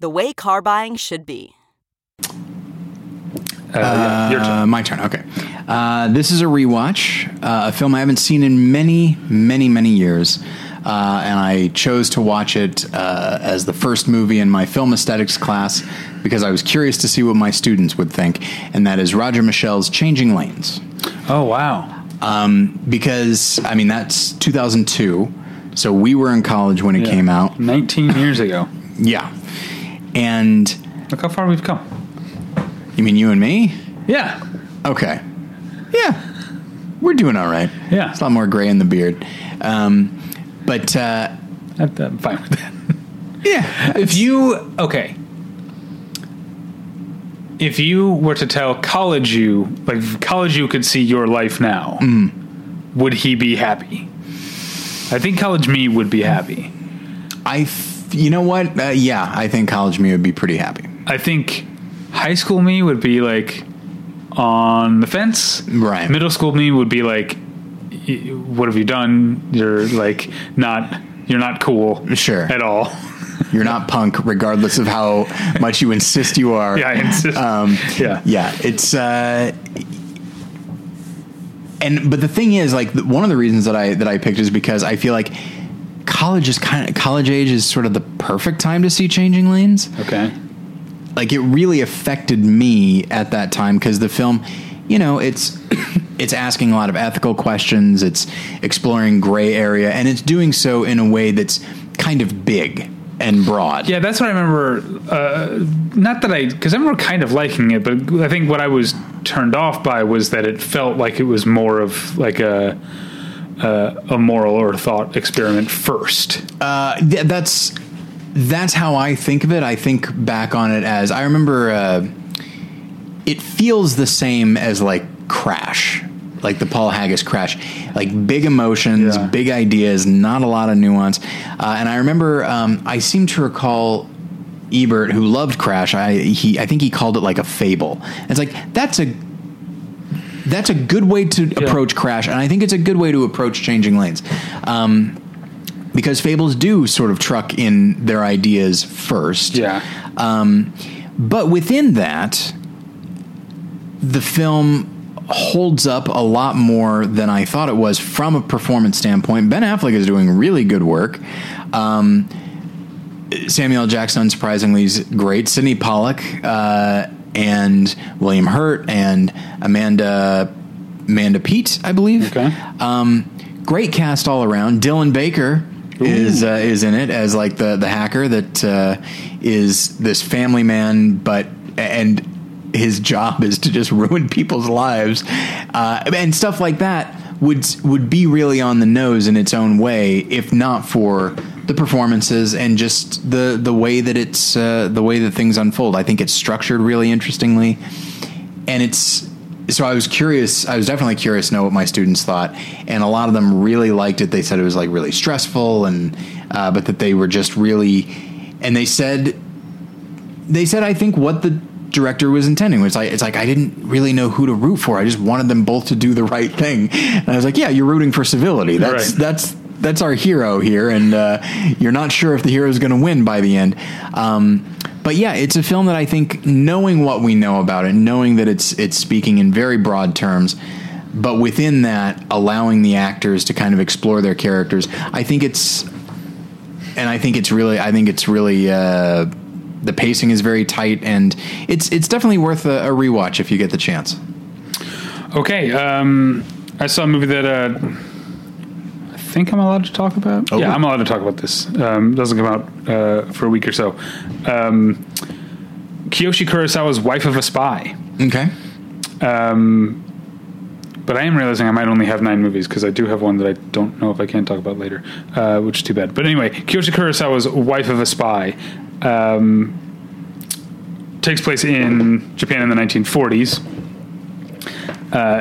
the way car buying should be. Your turn. My turn, okay. This is a rewatch, a film I haven't seen in many years, and I chose to watch it as the first movie in my film aesthetics class because I was curious to see what my students would think, and that is Roger Michelle's Changing Lanes. Oh, wow. Because, I mean, that's 2002, so we were in college when it came out. 19 years ago. Yeah. And... look how far we've come. You mean you and me? Yeah. Okay. Yeah. We're doing all right. Yeah. It's a lot more gray in the beard. But... I'm fine with that. Yeah. If you were to tell college you, like if college you could see your life now, would he be happy? I think college me would be happy. You know what? Yeah, I think college me would be pretty happy. I think... high school me would be like on the fence. Right. Middle school me would be like, what have you done? You're like you're not cool. Sure. At all. You're not punk, regardless of how much you insist you are. Yeah, I insist. Yeah. It's but the thing is, like, one of the reasons that I picked is because I feel like college age is sort of the perfect time to see Changing Lanes. Okay. Like, it really affected me at that time because the film, you know, it's asking a lot of ethical questions. It's exploring gray area, and it's doing so in a way that's kind of big and broad. Yeah, that's what I remember. Because I remember kind of liking it, but I think what I was turned off by was that it felt like it was more of like a moral or thought experiment first. That's how I think of it. I think back on it as, I remember it feels the same as like Crash, like the Paul Haggis Crash, like big emotions, big ideas, not a lot of nuance. And I remember I seem to recall Ebert, who loved Crash. I think he called it like a fable. And it's like, that's a good way to approach Crash. And I think it's a good way to approach Changing Lanes. Because fables do sort of truck in their ideas first. Yeah. But within that, the film holds up a lot more than I thought it was from a performance standpoint. Ben Affleck is doing really good work. Samuel L. Jackson, unsurprisingly, is great. Sidney Pollack and William Hurt and Amanda Peet, I believe. Okay. Great cast all around. Dylan Baker... ooh. Is in it as like the hacker that is this family man, and his job is to just ruin people's lives, and stuff like that would be really on the nose in its own way if not for the performances and just the way that it's the way that things unfold. I think it's structured really interestingly, and it's. So I was curious. I was definitely curious to know what my students thought, and a lot of them really liked it. They said it was like really stressful, and but that they were just really. And they said, I think what the director was intending was like, it's like I didn't really know who to root for. I just wanted them both to do the right thing, and I was like, yeah, you're rooting for civility. That's right. That's our hero here, and you're not sure if the hero is going to win by the end. But yeah, it's a film that I think, knowing what we know about it, knowing that it's speaking in very broad terms, but within that, allowing the actors to kind of explore their characters, I think it's really the pacing is very tight, and it's definitely worth a rewatch if you get the chance. Okay, I saw a movie that I think I'm allowed to talk about. Oh, yeah, I'm allowed to talk about this. Doesn't come out for a week or so. Kiyoshi Kurosawa's Wife of a Spy. Okay. But I am realizing I might only have 9 movies because I do have one that I don't know if I can talk about later, which is too bad. But anyway, Kiyoshi Kurosawa's Wife of a Spy takes place in Japan in the 1940s,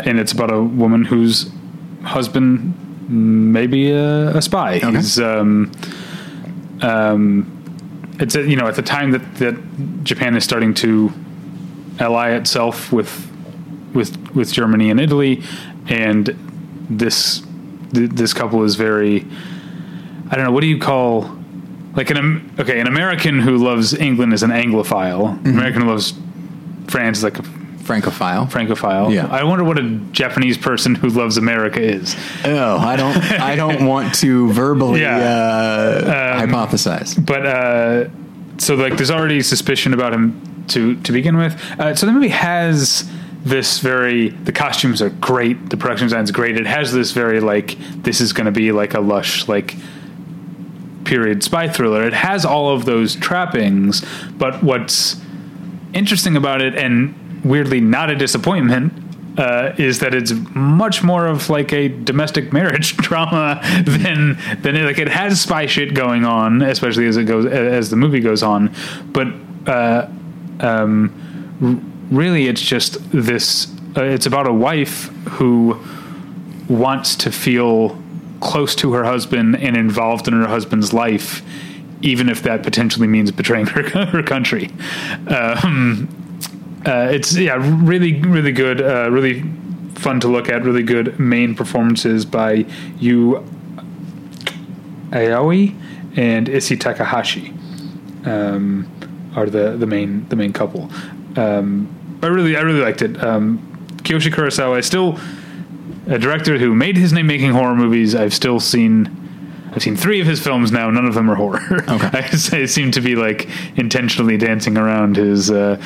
and it's about a woman whose husband maybe a spy. Okay. He's it's a, you know, at the time that Japan is starting to ally itself with Germany and Italy, and this couple is very, I don't know, what do you call, like an American who loves England is an Anglophile. Mm-hmm. American who loves France is like a Francophile. Yeah. I wonder what a Japanese person who loves America is. Oh, I don't want to verbally hypothesize. But so like there's already suspicion about him to begin with. So the movie has this very, the costumes are great, the production design's great. It has this very like, this is going to be like a lush like period spy thriller. It has all of those trappings, but what's interesting about it, and weirdly not a disappointment, is that it's much more of like a domestic marriage drama than it, like it has spy shit going on, especially as it goes, as the movie goes on. But really it's just this, it's about a wife who wants to feel close to her husband and involved in her husband's life, even if that potentially means betraying her country. It's really, really good, really fun to look at, really good main performances by Yu Aoi and Issey Takahashi are the main couple. I really liked it. Kiyoshi Kurosawa is still a director who made his name making horror movies. I've seen three of his films now. None of them are horror. Okay. I seem to be like intentionally dancing around his the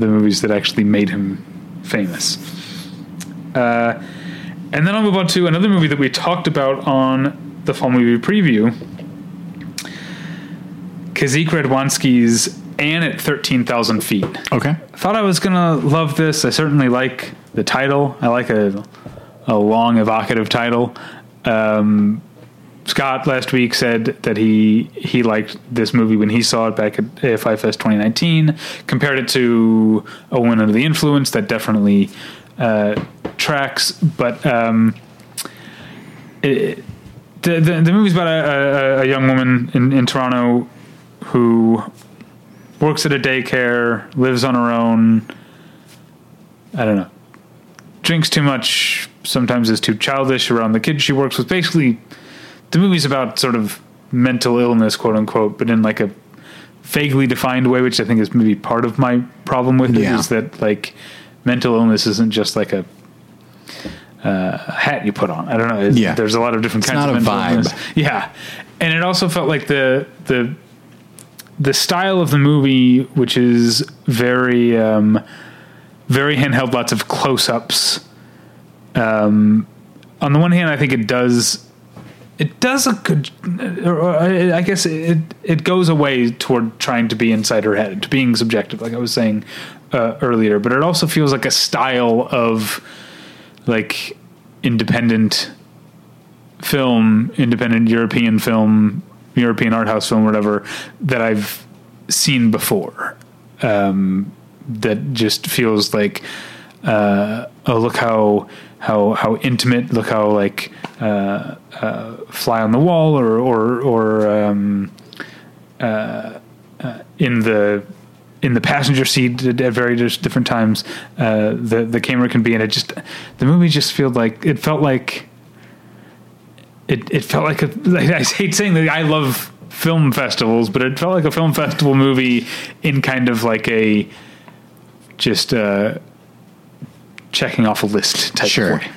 movies that actually made him famous. And then I'll move on to another movie that we talked about on the Fall Movie Preview. Kazik Radwanski's Anne at 13,000 Feet. Okay. I thought I was going to love this. I certainly like the title. I like a long, evocative title. Scott last week said that he liked this movie when he saw it back at AFI Fest 2019, compared it to A Woman Under the Influence. That definitely tracks, but the movie's about a young woman in Toronto who works at a daycare, lives on her own, I don't know, drinks too much, sometimes is too childish around the kids she works with. Basically, the movie's about sort of mental illness, quote unquote, but in like a vaguely defined way, which I think is maybe part of my problem with it, is that like mental illness isn't just like a hat you put on. I don't know. There's a lot of different kinds of mental illness. Yeah. And it also felt like the style of the movie, which is very, very handheld, lots of close-ups. On the one hand, I think it does a good, I guess it goes away toward trying to be inside her head, to being subjective, like I was saying earlier. But it also feels like a style of like independent film, independent European film, European art house film, whatever, that I've seen before. That just feels like, oh, look how intimate, look how like fly on the wall or in the passenger seat at various different times the camera can be, and it felt like I hate saying that I love film festivals, but it felt like a film festival movie in kind of like a just checking off a list type of way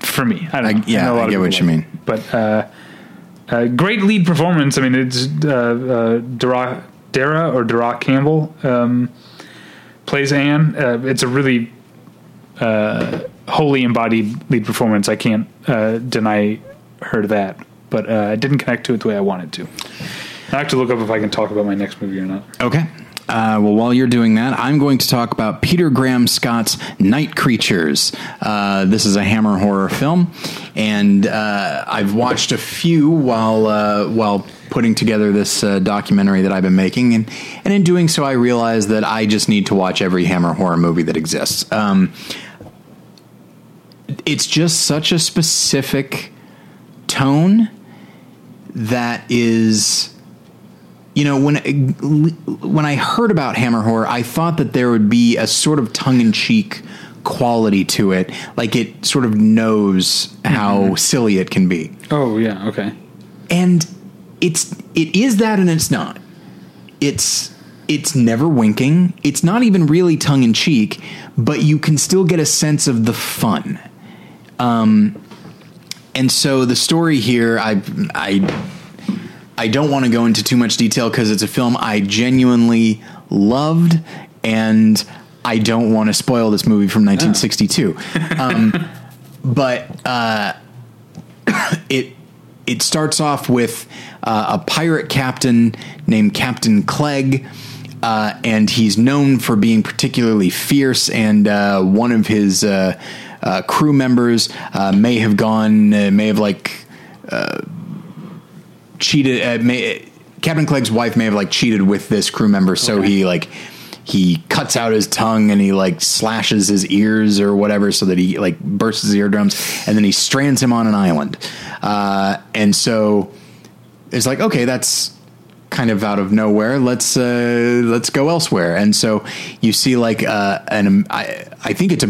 for me. I get what you mean. But great lead performance. I mean, it's Dara Campbell plays Anne. It's a really wholly embodied lead performance. I can't deny her that, but I didn't connect to it the way I wanted to. I have to look up if I can talk about my next movie or not. Okay. Well, while you're doing that, I'm going to talk about Peter Graham Scott's Night Creatures. This is a Hammer horror film, and I've watched a few while putting together this documentary that I've been making, and in doing so, I realized that I just need to watch every Hammer horror movie that exists. it's just such a specific tone that is, you know, when I heard about Hammer Horror, I thought that there would be a sort of tongue-in-cheek quality to it. Like, it sort of knows how silly it can be. Oh, yeah, okay. And it is that, and it's not. It's never winking. It's not even really tongue-in-cheek, but you can still get a sense of the fun. And so the story here, I don't want to go into too much detail because it's a film I genuinely loved, and I don't want to spoil this movie from 1962. It starts off with a pirate captain named Captain Clegg, and he's known for being particularly fierce, and one of his crew members cheated. Captain Clegg's wife may have cheated with this crew member, so he cuts out his tongue and he slashes his ears or whatever so that he bursts his eardrums, and then he strands him on an island. And so it's okay, that's kind of out of nowhere. Let's go elsewhere. And so you see I think it's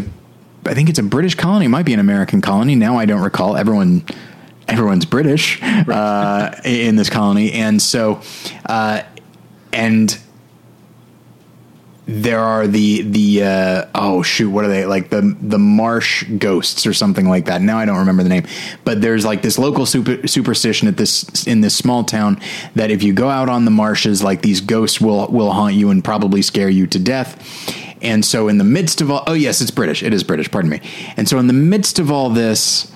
a British colony. It might be an American colony. Now I don't recall. Everyone's British, in this colony. And so, and there are what are they? The marsh ghosts or something like that. Now I don't remember the name, but there's this local superstition in this small town that if you go out on the marshes, these ghosts will haunt you and probably scare you to death. And so in the midst of all, oh yes, it's British. It is British. Pardon me. And so in the midst of all this,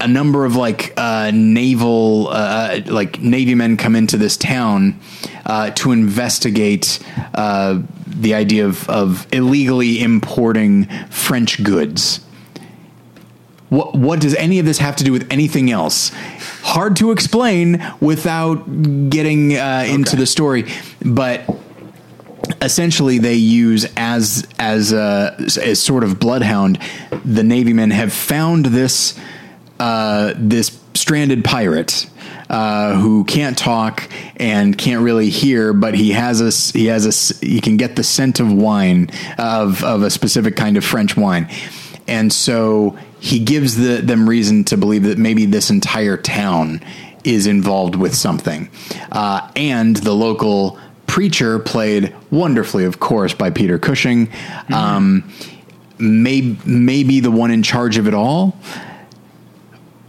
a number of Navy men come into this town to investigate the idea of illegally importing French goods. What does any of this have to do with anything else? Hard to explain without getting into the story, but essentially they use as sort of bloodhound. The Navy men have found this stranded pirate who can't talk and can't really hear, but he can get the scent of wine, of a specific kind of French wine. And so he gives them reason to believe that maybe this entire town is involved with something. And the local preacher, played wonderfully, of course, by Peter Cushing, may be the one in charge of it all,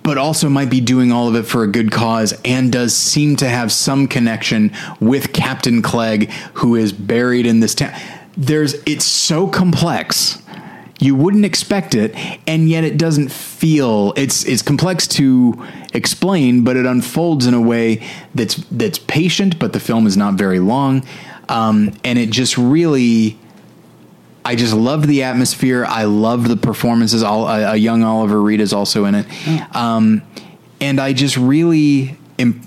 but also might be doing all of it for a good cause, and does seem to have some connection with Captain Clegg, who is buried in this town. It's so complex. You wouldn't expect it. And yet it doesn't feel it's complex to explain, but it unfolds in a way that's patient, but the film is not very long. And it just really, I just loved the atmosphere. I loved the performances. A young Oliver Reed is also in it. And I just really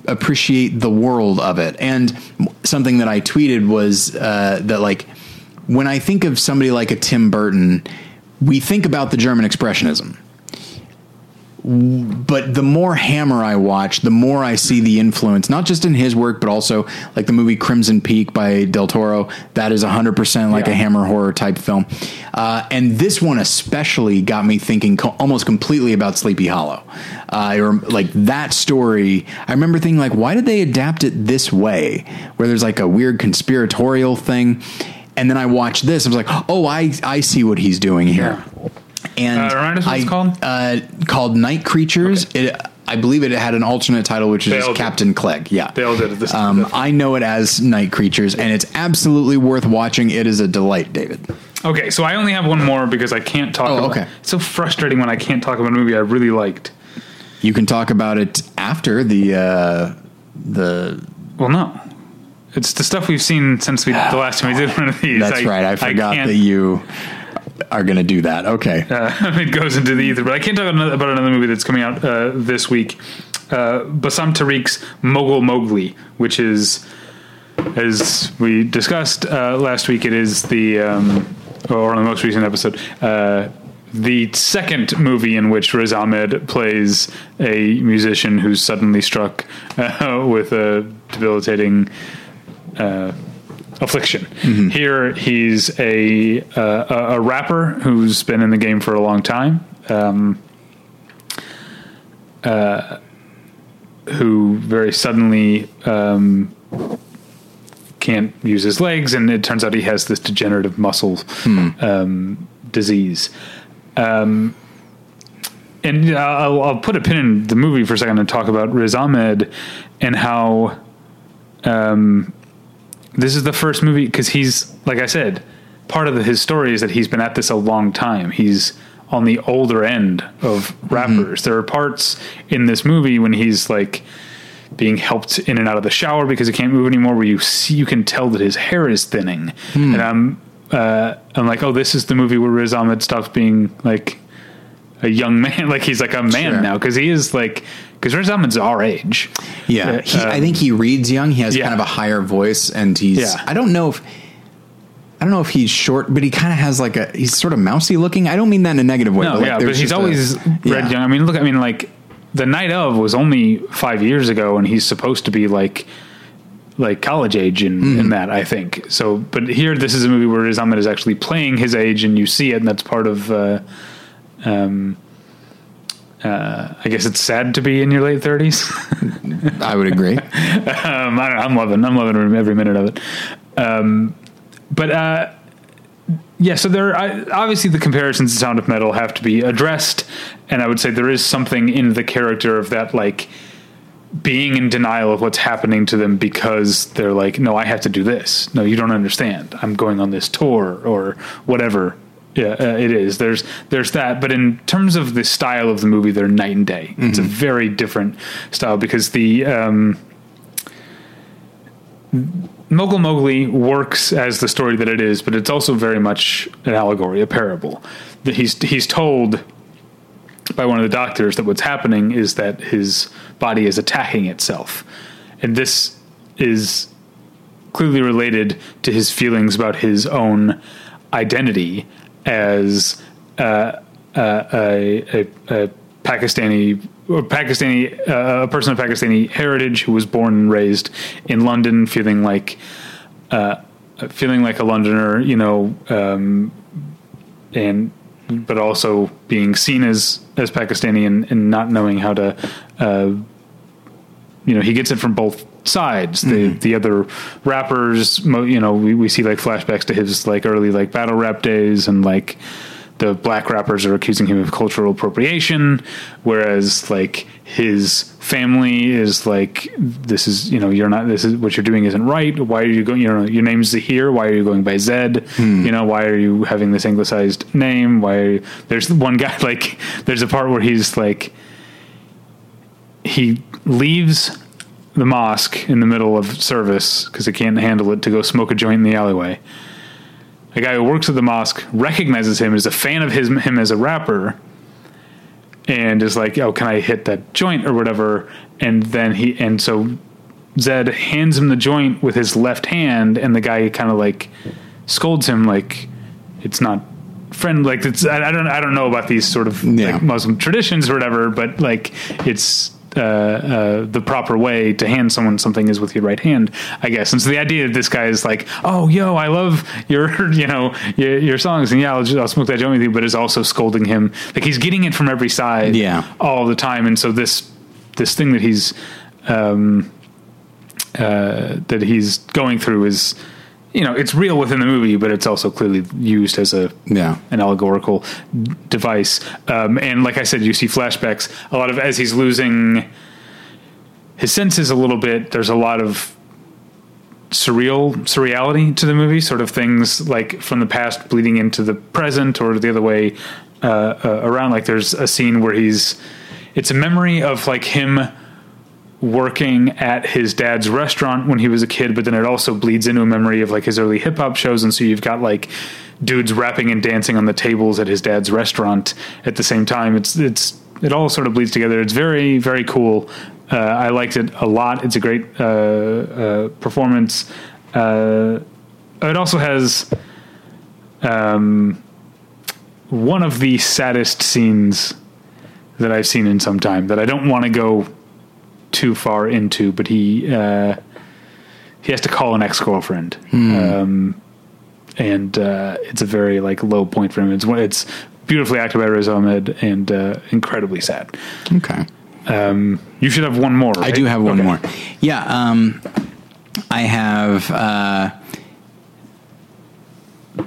appreciate the world of it. And something that I tweeted was that when I think of somebody like a Tim Burton, we think about the German Expressionism. But the more Hammer I watch, the more I see the influence, not just in his work, but also the movie Crimson Peak by Del Toro. That is 100% a Hammer Horror type film. And this one especially got me thinking almost completely about Sleepy Hollow. That story, I remember thinking why did they adapt it this way, where there's a weird conspiratorial thing? And then I watched this. I was I see what he's doing here. Yeah. And remind us what it's called? Called Night Creatures. Okay. I believe it had an alternate title, which is Captain Clegg. Yeah. They all did it this time. I know it as Night Creatures, and it's absolutely worth watching. It is a delight, David. Okay, so I only have one more because I can't talk about it. It's so frustrating when I can't talk about a movie I really liked. You can talk about it after the... Well, no. It's the stuff we've seen since the last time we did one of these. That's right. I forgot that you... are going to do that. Okay. It goes into the ether, but I can't talk about another movie that's coming out this week. Bassam Tariq's Mogul Mowgli, which is, as we discussed last week, it is the, or on the most recent episode, the second movie in which Riz Ahmed plays a musician who's suddenly struck with a debilitating affliction. Mm-hmm. Here he's a rapper who's been in the game for a long time, who very suddenly can't use his legs, and it turns out he has this degenerative muscle disease. And I'll put a pin in the movie for a second and talk about Riz Ahmed and how this is the first movie, because he's, like I said, part of his story is that he's been at this a long time. He's on the older end of rappers. Mm-hmm. There are parts in this movie when he's like being helped in and out of the shower because he can't move anymore, where you can tell that his hair is thinning. Mm. And I'm like, oh, this is the movie where Riz Ahmed stops being like a young man. Like he's like a man now. Cause he is like, cause Riz Ahmed's our age. Yeah. I think he reads young. He has kind of a higher voice, and he's, I don't know if he's short, but he kind of has like he's sort of mousy looking. I don't mean that in a negative way. No, but he's always read young. I mean, The Night Of was only 5 years ago, and he's supposed to be like college age in that, I think. So, but here, this is a movie where Riz Ahmed is actually playing his age, and you see it, and that's part of, I guess it's sad to be in your late 30s. I would agree. I don't know, I'm loving every minute of it. So obviously the comparisons to Sound of Metal have to be addressed, and I would say there is something in the character of that, like, being in denial of what's happening to them because they're like, no, I have to do this. No, you don't understand. I'm going on this tour or whatever it is. There's that. But in terms of the style of the movie, they're night and day. Mm-hmm. It's a very different style because the... Mogul Mowgli works as the story that it is, but it's also very much an allegory, a parable. That he's told by one of the doctors that what's happening is that his body is attacking itself. And this is clearly related to his feelings about his own identity as a Pakistani or a person of Pakistani heritage who was born and raised in London, feeling like a Londoner, but also being seen as Pakistani and not knowing how to, he gets it from both sides. The other rappers, we see like flashbacks to his like early like battle rap days, and like, the black rappers are accusing him of cultural appropriation, whereas like his family is like, this is, what you're doing isn't right. Why are you going, your name's Zahir. Why are you going by Zed? Why are you having this anglicized name? There's one guy, like there's a part where he's like, he leaves the mosque in the middle of service, cause he can't handle it, to go smoke a joint in the alleyway. A guy who works at the mosque recognizes him, is a fan of him as a rapper, and is like, oh, can I hit that joint or whatever? And then so Zed hands him the joint with his left hand, and the guy kind of like scolds him, like it's not friend. Like it's, I don't know about these sort of like Muslim traditions or whatever, but like it's, the proper way to hand someone something is with your right hand, I guess. And so the idea that this guy is like, oh, yo, I love your songs, and I'll smoke that joint with you, but is also scolding him. Like he's getting it from every side all the time. And so this thing that he's, that he's going through is, it's real within the movie, but it's also clearly used as an allegorical device. And like I said, you see flashbacks a lot of, as he's losing his senses a little bit, there's a lot of surreality to the movie, sort of things like from the past bleeding into the present, or the other way around. Like there's a scene where it's a memory of like him working at his dad's restaurant when he was a kid, but then it also bleeds into a memory of like his early hip hop shows. And so you've got like dudes rapping and dancing on the tables at his dad's restaurant at the same time. It all sort of bleeds together. It's very, very cool. I liked it a lot. It's a great, performance. It also has, one of the saddest scenes that I've seen in some time that I don't want to go too far into, but he has to call an ex-girlfriend. And it's a very like low point for him. It's beautifully acted by Riz Ahmed and incredibly sad. Okay. You should have one more, right? I do have one more. Yeah. I have,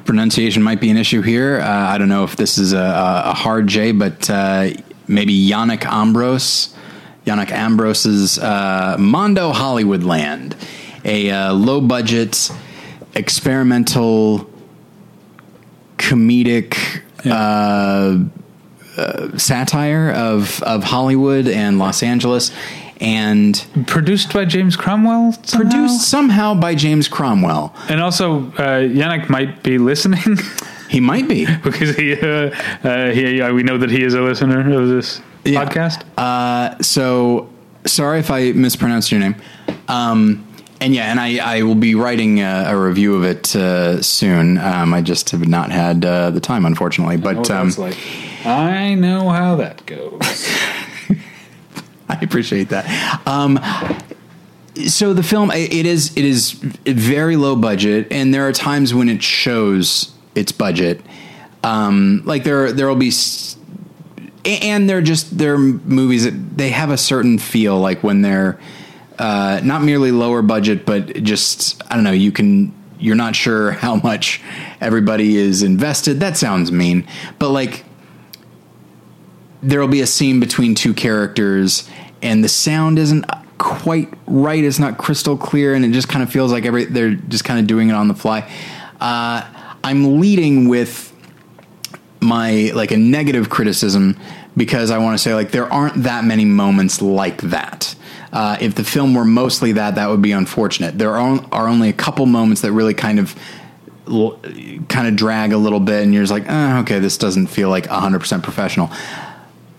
pronunciation might be an issue here. I don't know if this is a hard J, but, maybe Yannick Ambrose's, Mondo Hollywoodland, a low budget experimental comedic, satire of Hollywood and Los Angeles, and produced somehow by James Cromwell. And also Yannick might be listening. He might be, because we know that he is a listener of this podcast. So sorry if I mispronounced your name. And I will be writing a review of it soon. I just have not had the time, unfortunately. But I know how that goes. I appreciate that. So the film, it is very low budget, and there are times when it shows its budget. Like there'll be. And they're movies that they have a certain feel, like when they're not merely lower budget, but just, I don't know, you're not sure how much everybody is invested. That sounds mean, but like there'll be a scene between two characters and the sound isn't quite right. It's not crystal clear. And it just kind of feels like they're just kind of doing it on the fly. I'm leading with my, like, a negative criticism, because I want to say, like, there aren't that many moments like that. If the film were mostly that would be unfortunate. There are only a couple moments that really kind of drag a little bit, and you're just like, okay, this doesn't feel like 100% professional.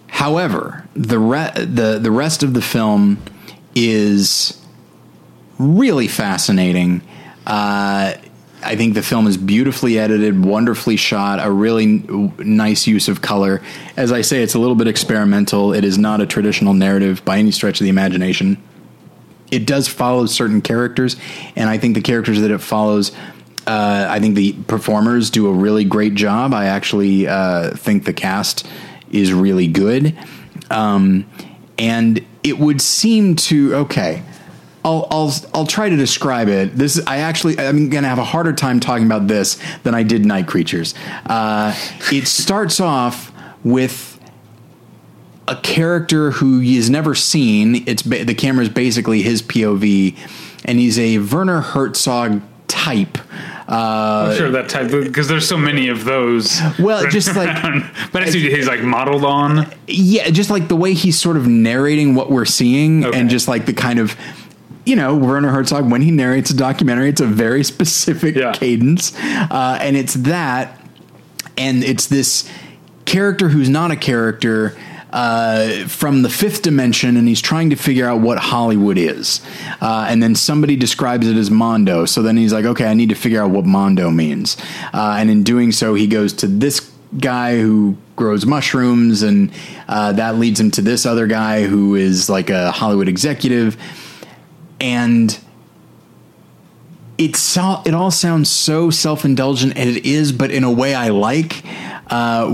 However, the rest of the film is really fascinating. I think the film is beautifully edited, wonderfully shot, a really nice use of color. As I say, it's a little bit experimental. It is not a traditional narrative by any stretch of the imagination. It does follow certain characters, and I think the characters that it follows, I think the performers do a really great job. I actually think the cast is really good. And it would seem to... Okay. I'll try to describe it. I'm going to have a harder time talking about this than I did Night Creatures. It starts off with a character who is never seen. The camera is basically his POV, and he's a Werner Herzog type. I'm sure that type, because there's so many of those. Well, just like, but I see he's like modeled on. Yeah. Just like the way he's sort of narrating what we're seeing, okay. And just like the kind of, you know, Werner Herzog, when he narrates a documentary, it's a very specific cadence. And it's that, and it's this character who's not a character, from the fifth dimension, and he's trying to figure out what Hollywood is. And then somebody describes it as Mondo. So then he's like, okay, I need to figure out what Mondo means. And in doing so, he goes to this guy who grows mushrooms, and that leads him to this other guy who is like a Hollywood executive. And it all sounds so self-indulgent, and it is, but in a way I like,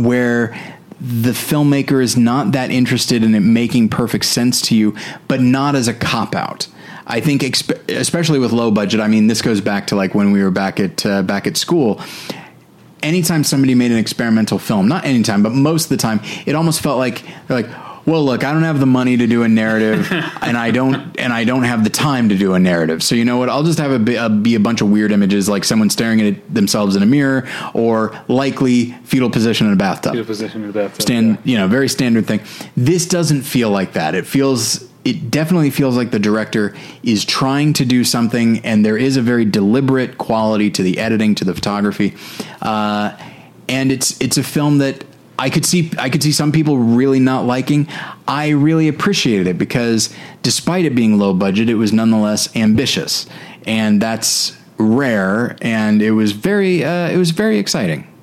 where the filmmaker is not that interested in it making perfect sense to you, but not as a cop-out. I think, especially with low budget, I mean, this goes back to like when we were back at school. Anytime somebody made an experimental film, not anytime, but most of the time, it almost felt like they're like, well, look, I don't have the money to do a narrative, and I don't have the time to do a narrative. So you know what? I'll just have be a bunch of weird images, like someone staring at themselves in a mirror, or likely fetal position in a bathtub. You know, very standard thing. This doesn't feel like that. It definitely feels like the director is trying to do something, and there is a very deliberate quality to the editing, to the photography, and it's a film that. I could see some people really not liking. I really appreciated it because despite it being low budget, it was nonetheless ambitious, and that's rare. And it was very exciting.